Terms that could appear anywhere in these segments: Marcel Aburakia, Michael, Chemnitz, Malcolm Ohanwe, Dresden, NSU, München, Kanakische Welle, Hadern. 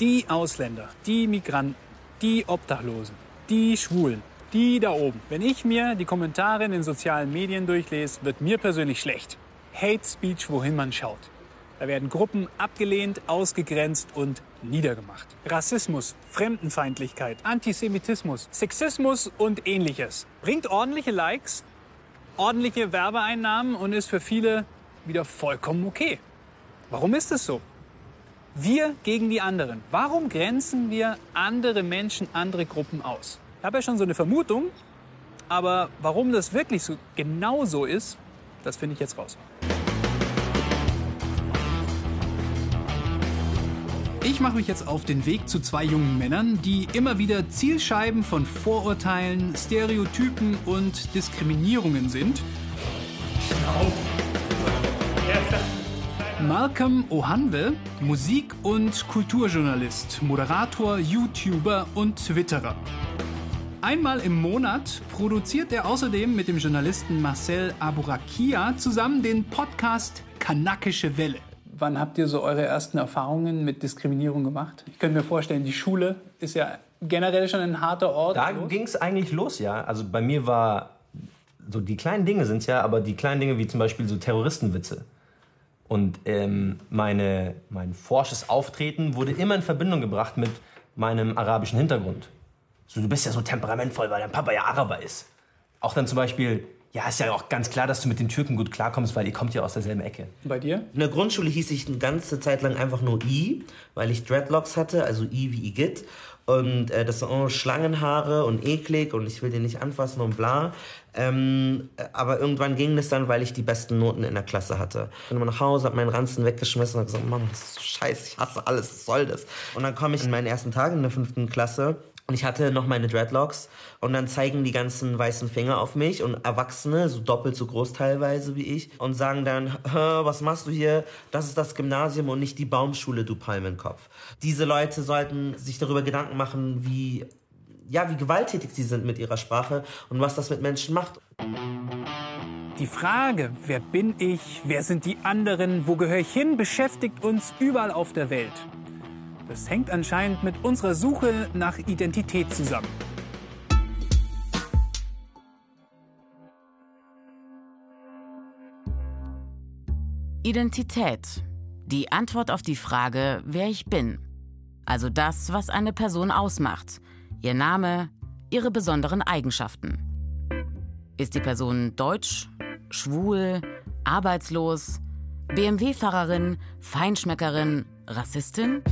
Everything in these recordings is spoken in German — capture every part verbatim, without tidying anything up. die Ausländer, die Migranten, die Obdachlosen, die Schwulen, die da oben. Wenn ich mir die Kommentare in den sozialen Medien durchlese, wird mir persönlich schlecht. Hate Speech, wohin man schaut. Da werden Gruppen abgelehnt, ausgegrenzt und niedergemacht. Rassismus, Fremdenfeindlichkeit, Antisemitismus, Sexismus und ähnliches. Bringt ordentliche Likes, ordentliche Werbeeinnahmen und ist für viele wieder vollkommen okay. Warum ist es so? Wir gegen die anderen. Warum grenzen wir andere Menschen, andere Gruppen aus? Ich habe ja schon so eine Vermutung, aber warum das wirklich so genau so ist, das finde ich jetzt raus. Ich mache mich jetzt auf den Weg zu zwei jungen Männern, die immer wieder Zielscheiben von Vorurteilen, Stereotypen und Diskriminierungen sind. Malcolm Ohanwe, Musik- und Kulturjournalist, Moderator, YouTuber und Twitterer. Einmal im Monat produziert er außerdem mit dem Journalisten Marcel Aburakia zusammen den Podcast Kanakische Welle. Wann habt ihr so eure ersten Erfahrungen mit Diskriminierung gemacht? Ich könnte mir vorstellen, die Schule ist ja generell schon ein harter Ort. Da ging es eigentlich los, ja. Also bei mir war, so die kleinen Dinge sind es ja, aber die kleinen Dinge wie zum Beispiel so Terroristenwitze. Und ähm, meine, mein forsches Auftreten wurde immer in Verbindung gebracht mit meinem arabischen Hintergrund. So, du bist ja so temperamentvoll, weil dein Papa ja Araber ist. Auch dann zum Beispiel... Ja, ist ja auch ganz klar, dass du mit den Türken gut klarkommst, weil ihr kommt ja aus derselben Ecke. Bei dir? In der Grundschule hieß ich eine ganze Zeit lang einfach nur I, weil ich Dreadlocks hatte, also I wie Igitt. Und äh, das sind auch Schlangenhaare und eklig und ich will den nicht anfassen und bla. Ähm, aber irgendwann ging das dann, weil ich die besten Noten in der Klasse hatte. Ich bin immer nach Hause, hab meinen Ranzen weggeschmissen und hab gesagt, Mama, das ist so scheiße, ich hasse alles, was soll das? Und dann komme ich in meinen ersten Tagen in der fünften Klasse. Und ich hatte noch meine Dreadlocks und dann zeigen die ganzen weißen Finger auf mich und Erwachsene, so doppelt so groß teilweise wie ich, und sagen dann, was machst du hier? Das ist das Gymnasium und nicht die Baumschule, du Palmenkopf. Diese Leute sollten sich darüber Gedanken machen, wie, ja, wie gewalttätig sie sind mit ihrer Sprache und was das mit Menschen macht. Die Frage, wer bin ich, wer sind die anderen, wo gehöre ich hin, beschäftigt uns überall auf der Welt. Das hängt anscheinend mit unserer Suche nach Identität zusammen. Identität. Die Antwort auf die Frage, wer ich bin. Also das, was eine Person ausmacht. Ihr Name, ihre besonderen Eigenschaften. Ist die Person deutsch, schwul, arbeitslos, B M W-Fahrerin, Feinschmeckerin, Rassistin?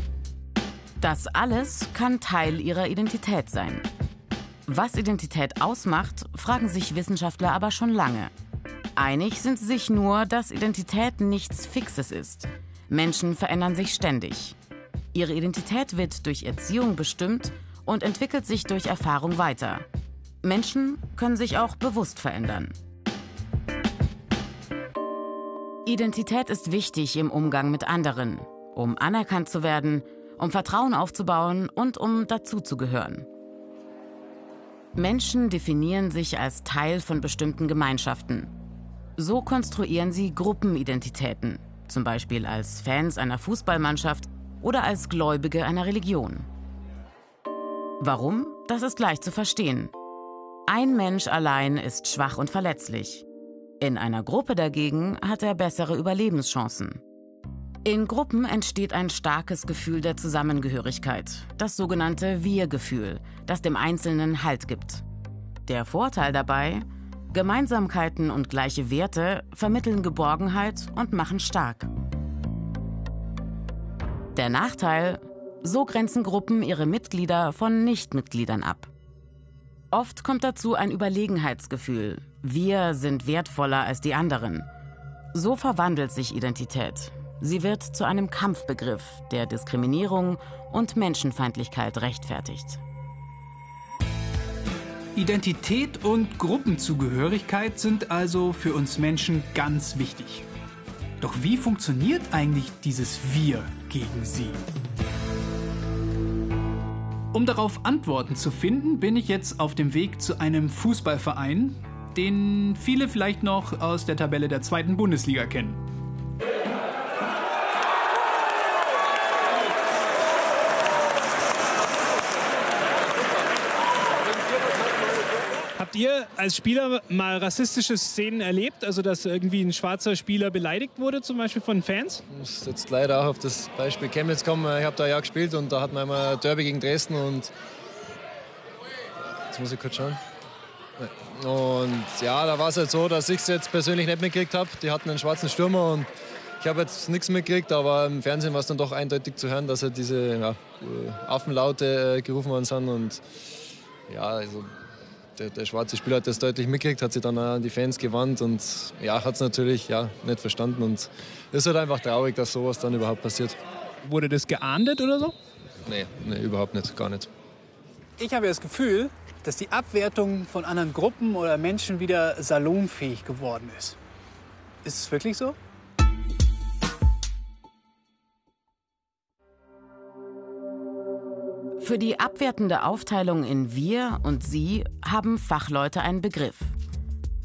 Das alles kann Teil ihrer Identität sein. Was Identität ausmacht, fragen sich Wissenschaftler aber schon lange. Einig sind sie sich nur, dass Identität nichts Fixes ist. Menschen verändern sich ständig. Ihre Identität wird durch Erziehung bestimmt und entwickelt sich durch Erfahrung weiter. Menschen können sich auch bewusst verändern. Identität ist wichtig im Umgang mit anderen, um anerkannt zu werden, um Vertrauen aufzubauen und um dazuzugehören. Menschen definieren sich als Teil von bestimmten Gemeinschaften. So konstruieren sie Gruppenidentitäten, zum Beispiel als Fans einer Fußballmannschaft oder als Gläubige einer Religion. Warum? Das ist leicht zu verstehen. Ein Mensch allein ist schwach und verletzlich. In einer Gruppe dagegen hat er bessere Überlebenschancen. In Gruppen entsteht ein starkes Gefühl der Zusammengehörigkeit, das sogenannte Wir-Gefühl, das dem Einzelnen Halt gibt. Der Vorteil dabei? Gemeinsamkeiten und gleiche Werte vermitteln Geborgenheit und machen stark. Der Nachteil? So grenzen Gruppen ihre Mitglieder von Nichtmitgliedern ab. Oft kommt dazu ein Überlegenheitsgefühl. Wir sind wertvoller als die anderen. So verwandelt sich Identität. Sie wird zu einem Kampfbegriff, der Diskriminierung und Menschenfeindlichkeit rechtfertigt. Identität und Gruppenzugehörigkeit sind also für uns Menschen ganz wichtig. Doch wie funktioniert eigentlich dieses Wir gegen sie? Um darauf Antworten zu finden, bin ich jetzt auf dem Weg zu einem Fußballverein, den viele vielleicht noch aus der Tabelle der zweiten Bundesliga kennen. Habt ihr als Spieler mal rassistische Szenen erlebt? Also, dass irgendwie ein schwarzer Spieler beleidigt wurde, zum Beispiel von Fans? Ich muss jetzt leider auch auf das Beispiel Chemnitz kommen. Ich habe da ja gespielt und da hatten wir einmal ein Derby gegen Dresden. Und jetzt muss ich kurz schauen. Und ja, da war es halt so, dass ich es jetzt persönlich nicht mitgekriegt habe. Die hatten einen schwarzen Stürmer und ich habe jetzt nichts mitgekriegt, aber im Fernsehen war es dann doch eindeutig zu hören, dass halt diese ja, Affenlaute äh, gerufen worden sind. Und ja, also der, der schwarze Spieler hat das deutlich mitgekriegt, hat sich dann an die Fans gewandt und ja, hat es natürlich ja, nicht verstanden. Und es ist halt einfach traurig, dass sowas dann überhaupt passiert. Wurde das geahndet oder so? Nee, nee, überhaupt nicht, gar nicht. Ich habe ja das Gefühl, dass die Abwertung von anderen Gruppen oder Menschen wieder salonfähig geworden ist. Ist es wirklich so? Für die abwertende Aufteilung in wir und sie haben Fachleute einen Begriff.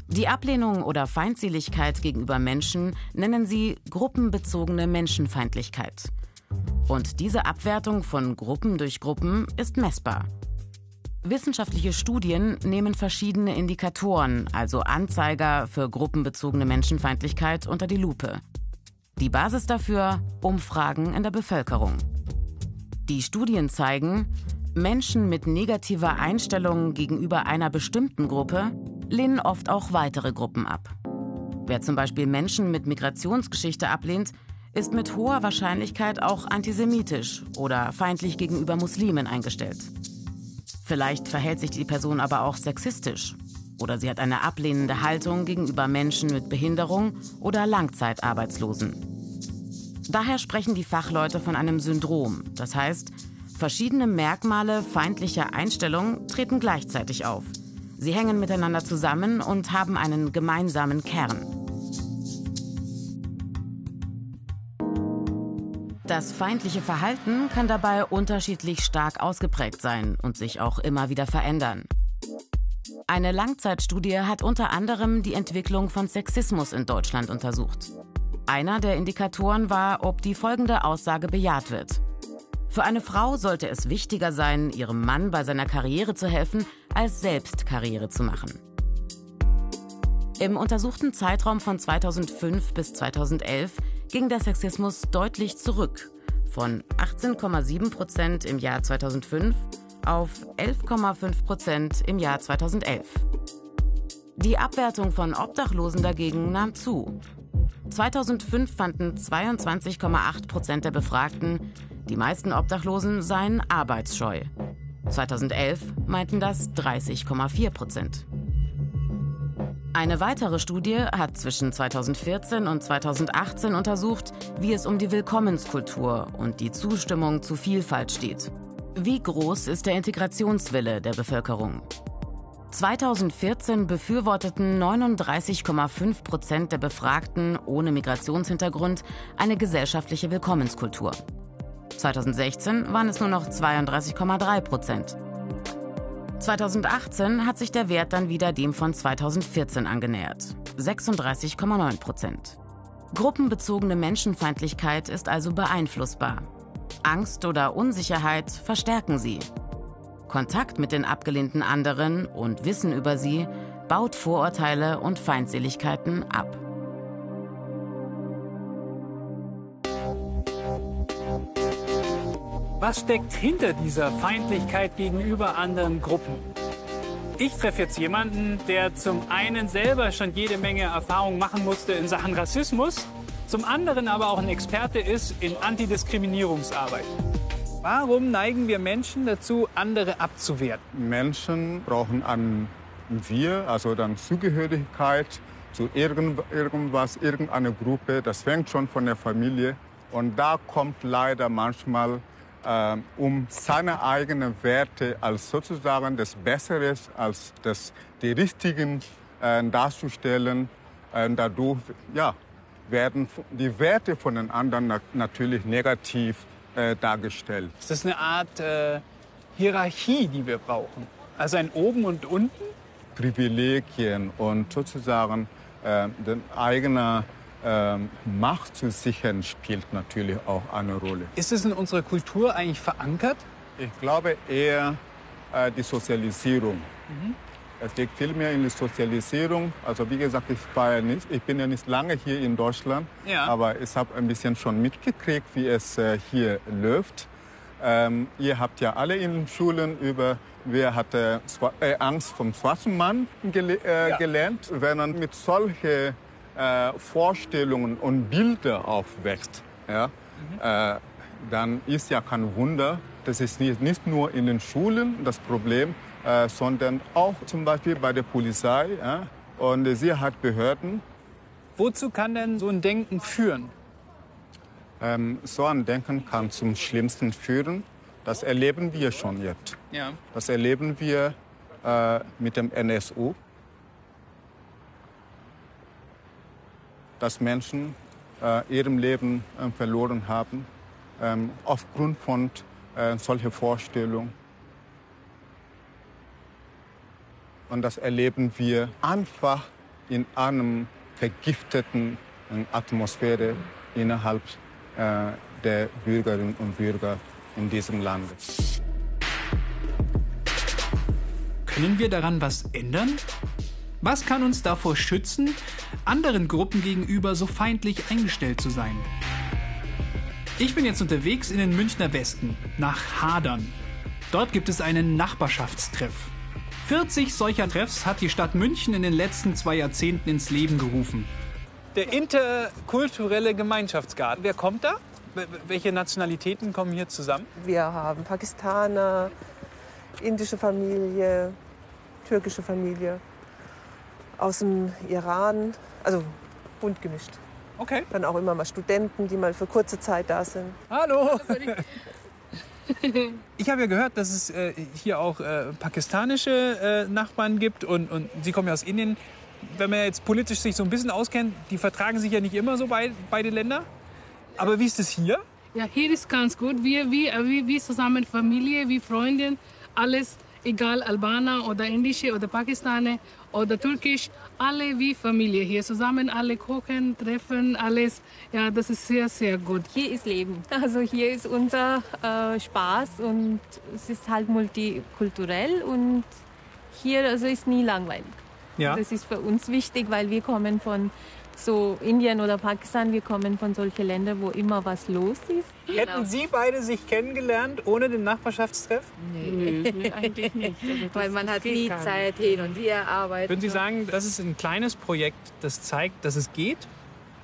Die Ablehnung oder Feindseligkeit gegenüber Menschen nennen sie gruppenbezogene Menschenfeindlichkeit. Und diese Abwertung von Gruppen durch Gruppen ist messbar. Wissenschaftliche Studien nehmen verschiedene Indikatoren, also Anzeiger für gruppenbezogene Menschenfeindlichkeit, unter die Lupe. Die Basis dafür: Umfragen in der Bevölkerung. Die Studien zeigen, Menschen mit negativer Einstellung gegenüber einer bestimmten Gruppe lehnen oft auch weitere Gruppen ab. Wer zum Beispiel Menschen mit Migrationsgeschichte ablehnt, ist mit hoher Wahrscheinlichkeit auch antisemitisch oder feindlich gegenüber Muslimen eingestellt. Vielleicht verhält sich die Person aber auch sexistisch oder sie hat eine ablehnende Haltung gegenüber Menschen mit Behinderung oder Langzeitarbeitslosen. Daher sprechen die Fachleute von einem Syndrom. Das heißt, verschiedene Merkmale feindlicher Einstellung treten gleichzeitig auf. Sie hängen miteinander zusammen und haben einen gemeinsamen Kern. Das feindliche Verhalten kann dabei unterschiedlich stark ausgeprägt sein und sich auch immer wieder verändern. Eine Langzeitstudie hat unter anderem die Entwicklung von Sexismus in Deutschland untersucht. Einer der Indikatoren war, ob die folgende Aussage bejaht wird: Für eine Frau sollte es wichtiger sein, ihrem Mann bei seiner Karriere zu helfen, als selbst Karriere zu machen. Im untersuchten Zeitraum von zweitausendfünf bis zweitausendelf ging der Sexismus deutlich zurück, von achtzehn Komma sieben Prozent im Jahr zweitausendfünf auf elf Komma fünf Prozent im Jahr zweitausendelf. Die Abwertung von Obdachlosen dagegen nahm zu. zweitausendfünf fanden zweiundzwanzig Komma acht Prozent der Befragten, die meisten Obdachlosen seien arbeitsscheu. zweitausendelf meinten das dreißig Komma vier Prozent. Eine weitere Studie hat zwischen zweitausendvierzehn und zweitausendachtzehn untersucht, wie es um die Willkommenskultur und die Zustimmung zu Vielfalt steht. Wie groß ist der Integrationswille der Bevölkerung? zweitausendvierzehn befürworteten neununddreißig Komma fünf Prozent der Befragten ohne Migrationshintergrund eine gesellschaftliche Willkommenskultur. zweitausendsechzehn waren es nur noch zweiunddreißig Komma drei Prozent. zweitausendachtzehn hat sich der Wert dann wieder dem von zweitausendvierzehn angenähert, sechsunddreißig Komma neun Prozent. Gruppenbezogene Menschenfeindlichkeit ist also beeinflussbar. Angst oder Unsicherheit verstärken sie. Kontakt mit den abgelehnten anderen und Wissen über sie baut Vorurteile und Feindseligkeiten ab. Was steckt hinter dieser Feindlichkeit gegenüber anderen Gruppen? Ich treffe jetzt jemanden, der zum einen selber schon jede Menge Erfahrung machen musste in Sachen Rassismus, zum anderen aber auch ein Experte ist in Antidiskriminierungsarbeit. Warum neigen wir Menschen dazu, andere abzuwerten? Menschen brauchen ein Wir, also dann Zugehörigkeit zu irgendwas, irgendeiner Gruppe. Das fängt schon von der Familie. Und da kommt leider manchmal äh, um seine eigenen Werte als sozusagen das Bessere, als das, die Richtigen äh, darzustellen. Äh, dadurch ja, werden die Werte von den anderen na- natürlich negativ Äh, dargestellt. Ist das eine Art äh, Hierarchie, die wir brauchen? Also ein Oben und Unten? Privilegien und sozusagen äh, den eigenen äh, Macht zu sichern, spielt natürlich auch eine Rolle. Ist es in unserer Kultur eigentlich verankert? Ich glaube eher äh, die Sozialisierung. Mhm. Es geht viel mehr in die Sozialisierung. Also wie gesagt, ich war ja nicht, ich bin ja nicht lange hier in Deutschland, ja. aber ich habe ein bisschen schon mitgekriegt, wie es äh, hier läuft. Ähm, ihr habt ja alle in den Schulen über, wer hatte äh, Angst vom schwarzen Mann gele äh, ja. gelernt. Wenn man mit solchen äh, Vorstellungen und Bildern aufwächst, ja, mhm. äh, dann ist ja kein Wunder, das ist nicht, nicht nur in den Schulen das Problem, äh, sondern auch zum Beispiel bei der Polizei ja, und der Sicherheitsbehörden. Wozu kann denn so ein Denken führen? Ähm, so ein Denken kann zum Schlimmsten führen. Das erleben wir schon jetzt. Ja. Das erleben wir äh, mit dem N S U. Dass Menschen äh, ihrem Leben äh, verloren haben, äh, aufgrund von äh, solcher Vorstellungen. Und das erleben wir einfach in einer vergifteten äh, Atmosphäre innerhalb der Bürgerinnen und Bürger in diesem Land. Können wir daran was ändern? Was kann uns davor schützen, anderen Gruppen gegenüber so feindlich eingestellt zu sein? Ich bin jetzt unterwegs in den Münchner Westen, nach Hadern. Dort gibt es einen Nachbarschaftstreff. vierzig solcher Treffs hat die Stadt München in den letzten zwei Jahrzehnten ins Leben gerufen. Der interkulturelle Gemeinschaftsgarten. Wer kommt da? Welche Nationalitäten kommen hier zusammen? Wir haben Pakistaner, indische Familie, türkische Familie, aus dem Iran, also bunt gemischt. Okay. Dann auch immer mal Studenten, die mal für kurze Zeit da sind. Hallo! Ich habe ja gehört, dass es äh, hier auch äh, pakistanische äh, Nachbarn gibt und, und sie kommen ja aus Indien. Wenn man jetzt politisch sich so ein bisschen auskennt, die vertragen sich ja nicht immer so bei, beide Länder. Aber wie ist es hier? Ja, hier ist ganz gut. Wir, wir, wir, wir zusammen Familie, wir Freunde, alles, egal Albaner oder Indische oder Pakistaner oder Türkisch, alle wie Familie hier zusammen, alle kochen, treffen, alles. Ja, das ist sehr, sehr gut. Hier ist Leben. Also hier ist unser äh, Spaß und es ist halt multikulturell und hier also ist nie langweilig. Ja. Das ist für uns wichtig, weil wir kommen von so Indien oder Pakistan, wir kommen von solchen Ländern, wo immer was los ist. Hätten genau. Sie beide sich kennengelernt ohne den Nachbarschaftstreff? Nee, nee eigentlich nicht. Also weil man hat nie Zeit hin und wir arbeiten. Würden Sie sagen, das ist ein kleines Projekt, das zeigt, dass es geht?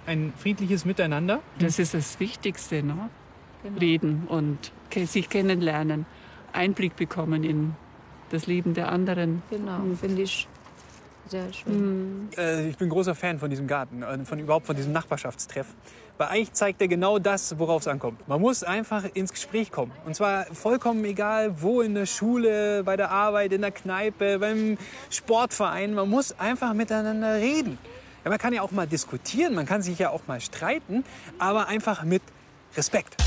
Ein friedliches Miteinander? Das ist das Wichtigste, ne? Genau. Reden und sich kennenlernen, Einblick bekommen in das Leben der anderen. Genau, finde ich. Sehr schön. Ich bin großer Fan von diesem Garten, von überhaupt von diesem Nachbarschaftstreff. Weil eigentlich zeigt er genau das, worauf es ankommt. Man muss einfach ins Gespräch kommen. Und zwar vollkommen egal, wo, in der Schule, bei der Arbeit, in der Kneipe, beim Sportverein. Man muss einfach miteinander reden. Ja, man kann ja auch mal diskutieren, man kann sich ja auch mal streiten, aber einfach mit Respekt.